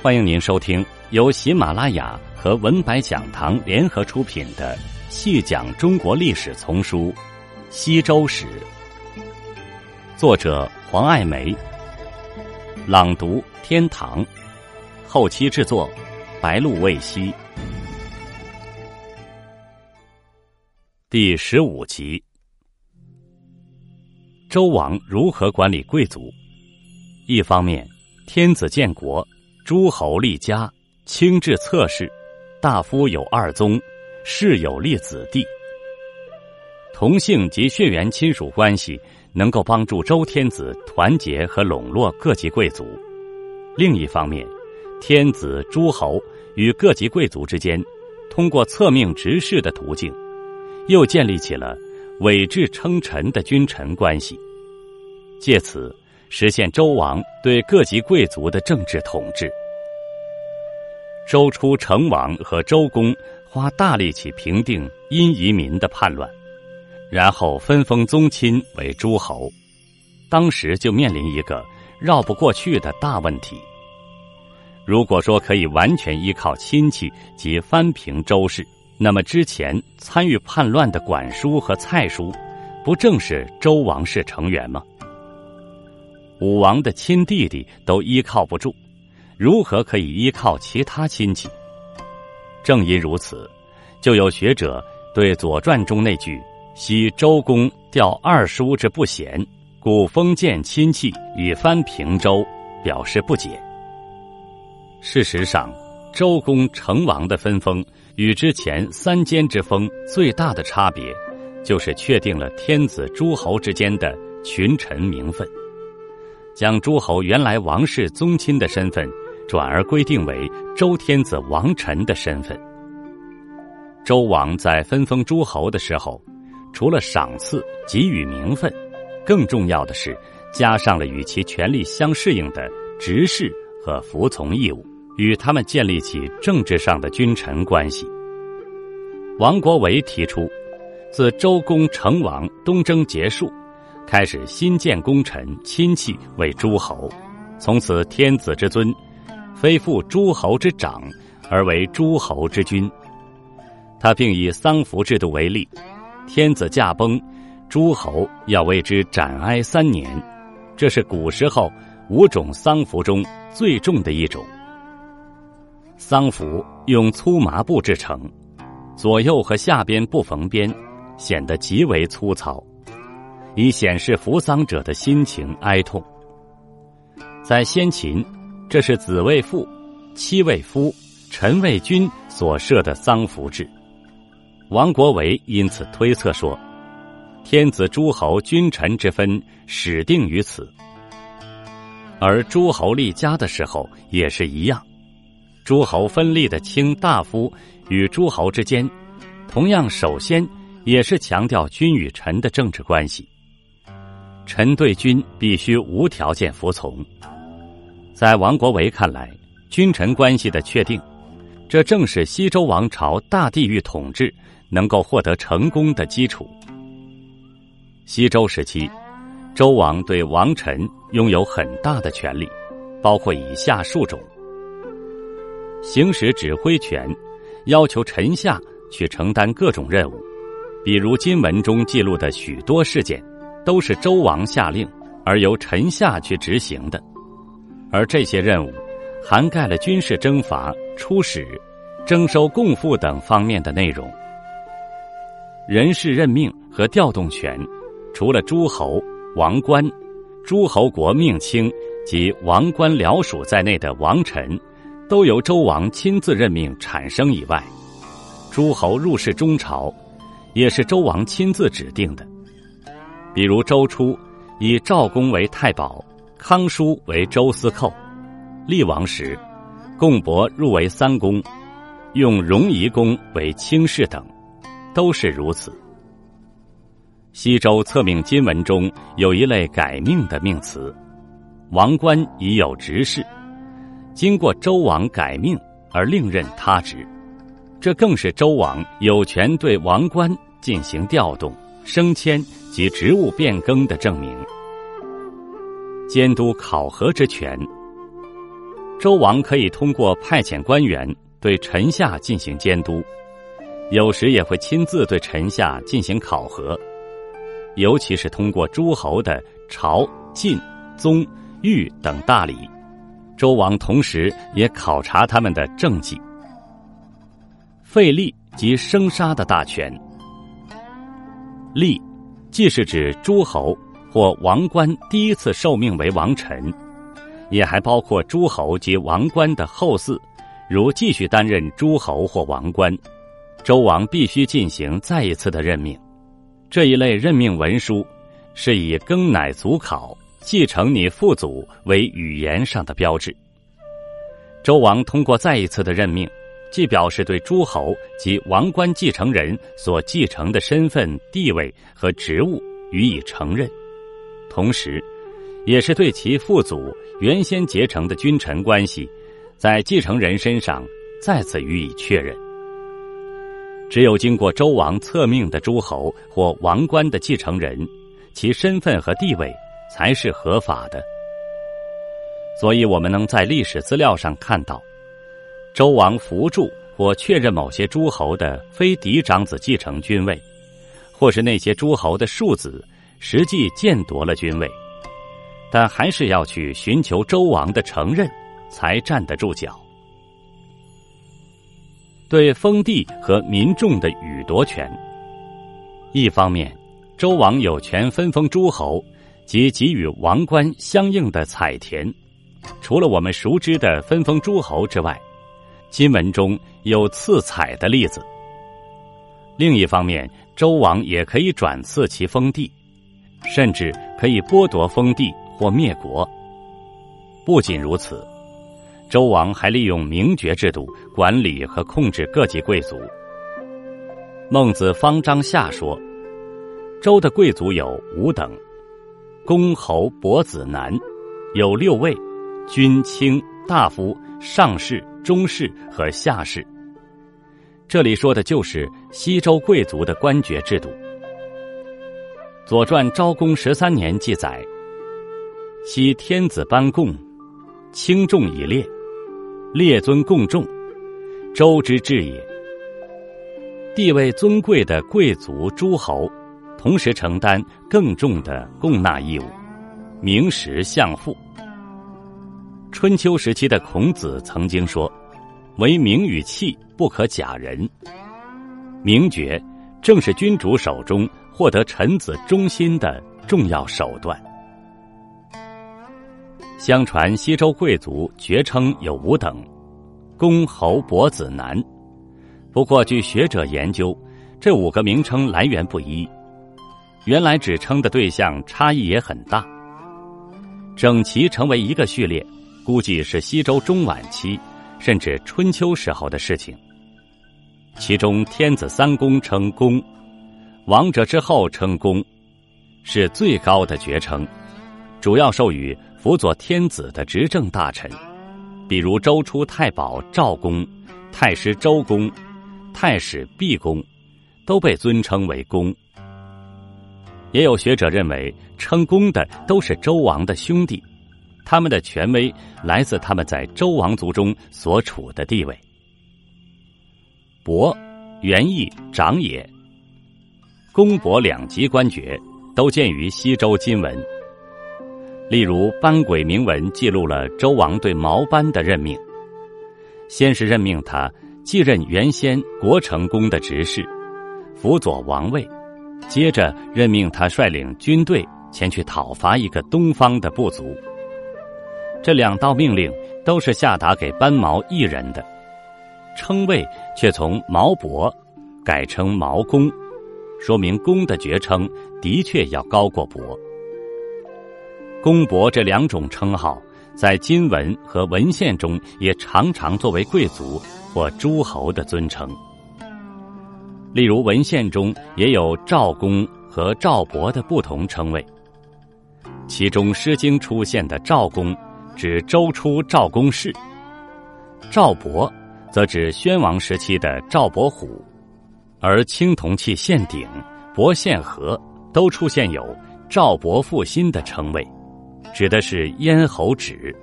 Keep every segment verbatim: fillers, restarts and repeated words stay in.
欢迎您收听由喜马拉雅和文白讲堂联合出品的细讲中国历史丛书《西周史》，作者黄爱梅，朗读天堂，后期制作白露未晞。第十五集，周王如何管理贵族？一方面，天子建国，诸侯立家，卿制侧室，大夫有二宗，士有立子弟。同性及血缘亲属关系能够帮助周天子团结和笼络各级贵族。另一方面，天子、诸侯与各级贵族之间，通过册命执事的途径，又建立起了委质称臣的君臣关系，借此实现周王对各级贵族的政治统治。周初，成王和周公花大力气平定殷移民的叛乱，然后分封宗亲为诸侯。当时就面临一个绕不过去的大问题，如果说可以完全依靠亲戚及藩平周氏，那么之前参与叛乱的管叔和蔡叔不正是周王室成员吗？武王的亲弟弟都依靠不住，如何可以依靠其他亲戚？正因如此，就有学者对《左传》中那句“昔周公调二叔之不贤，故封建亲戚以藩平周”表示不解。事实上，周公、成王的分封与之前三监之封最大的差别，就是确定了天子诸侯之间的群臣名分，将诸侯原来王室宗亲的身份转而规定为周天子王臣的身份。周王在分封诸侯的时候，除了赏赐给予名分，更重要的是加上了与其权力相适应的执事和服从义务，与他们建立起政治上的君臣关系。王国维提出，自周公、成王东征结束，开始新建功臣亲戚为诸侯，从此天子之尊非复诸侯之长，而为诸侯之君。他并以丧服制度为例，天子驾崩，诸侯要为之斩哀三年，这是古时候五种丧服中最重的一种。丧服用粗麻布制成，左右和下边不缝边，显得极为粗糙，以显示服丧者的心情哀痛。在先秦，这是子为父，妻为夫，臣为君所设的丧服制。王国维因此推测说，天子诸侯君臣之分始定于此。而诸侯立家的时候也是一样，诸侯分立的卿大夫与诸侯之间，同样首先也是强调君与臣的政治关系，臣对君必须无条件服从。在王国维看来，君臣关系的确定，这正是西周王朝大地域统治能够获得成功的基础。西周时期，周王对王臣拥有很大的权力，包括以下数种：行使指挥权，要求臣下去承担各种任务，比如今文中记录的许多事件都是周王下令而由臣下去执行的。而这些任务涵盖了军事征伐、出使、征收贡赋等方面的内容。人事任命和调动权，除了诸侯、王官、诸侯国命卿及王官僚属在内的王臣都由周王亲自任命产生以外，诸侯入仕中朝也是周王亲自指定的。比如周初，以赵公为太保，康叔为周司寇；厉王时，贡伯入为三公，用戎夷公为卿士等，都是如此。西周册命金文中有一类改命的命词，王官已有执事，经过周王改命而另任他职，这更是周王有权对王官进行调动、升迁及职务变更的证明。监督考核之权，周王可以通过派遣官员对臣下进行监督，有时也会亲自对臣下进行考核，尤其是通过诸侯的朝、晋、宗、御等大礼，周王同时也考察他们的政绩。废吏及生杀的大权。吏既是指诸侯或王官第一次受命为王臣，也还包括诸侯及王官的后嗣，如继续担任诸侯或王官，周王必须进行再一次的任命。这一类任命文书是以庚乃祖考，继承你父祖为语言上的标志。周王通过再一次的任命，既表示对诸侯及王官继承人所继承的身份、地位和职务予以承认，同时也是对其父祖原先结成的君臣关系在继承人身上再次予以确认。只有经过周王册命的诸侯或王官的继承人，其身份和地位才是合法的。所以我们能在历史资料上看到，周王扶助或确认某些诸侯的非嫡长子继承君位，或是那些诸侯的庶子实际僭夺了君位，但还是要去寻求周王的承认才站得住脚。对封地和民众的予夺权。一方面，周王有权分封诸侯及给予王官相应的采田，除了我们熟知的分封诸侯之外，金文中有赐采的例子。另一方面，周王也可以转赐其封地，甚至可以剥夺封地或灭国。不仅如此，周王还利用明爵制度管理和控制各级贵族。孟子方章下说，周的贵族有五等，公侯伯子男，有六位，君卿、大夫、上士、中士和下士。这里说的就是西周贵族的官爵制度。《左传·昭公十三年》记载，昔天子班贡，轻重以列，列尊共重，周之治也。地位尊贵的贵族诸侯同时承担更重的供纳义务，名实相符。春秋时期的孔子曾经说，唯名与器不可假人。名爵正是君主手中获得臣子忠心的重要手段。相传西周贵族爵称有五等，公侯伯子男。不过据学者研究，这五个名称来源不一，原来指称的对象差异也很大。整齐成为一个序列，估计是西周中晚期甚至春秋时候的事情。其中天子三公称公，王者之后称公，是最高的爵称，主要授予辅佐天子的执政大臣，比如周初太保赵公、太师周公、太史毕公，都被尊称为公。也有学者认为，称公的都是周王的兄弟，他们的权威来自他们在周王族中所处的地位。伯，原意长也。公伯两级官爵都见于西周金文。例如班轨铭文记录了周王对毛班的任命，先是任命他继任原先国成公的执事，辅佐王位，接着任命他率领军队前去讨伐一个东方的部族。这两道命令都是下达给班毛一人的，称谓却从毛伯改称毛公，说明公的爵称的确要高过伯。公伯这两种称号在金文和文献中也常常作为贵族或诸侯的尊称。例如文献中也有赵公和赵伯的不同称谓，其中《诗经》出现的赵公指周初赵公氏，赵伯则指宣王时期的赵伯虎，而青铜器县鼎、伯献和都出现有赵伯父新的称谓，指的是咽喉指。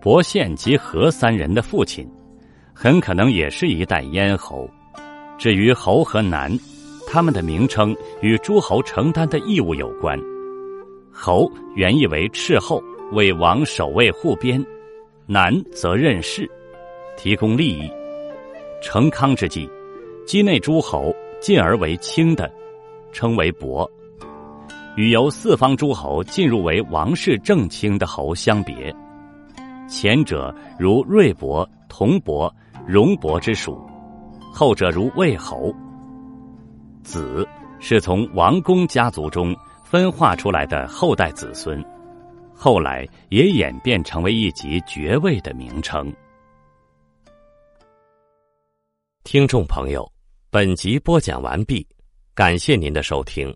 伯宪及何三人的父亲，很可能也是一代咽喉。至于侯和南，他们的名称与诸侯承担的义务有关。侯原意为斥候，为王守卫护边；南则任事，提供利益。成康之际，畿内诸侯进而为卿的，称为伯，与由四方诸侯进入为王室正卿的侯相别。前者如芮伯、桐伯、戎伯之属，后者如魏侯。子是从王公家族中分化出来的后代子孙，后来也演变成为一级爵位的名称。听众朋友，本集播讲完毕，感谢您的收听。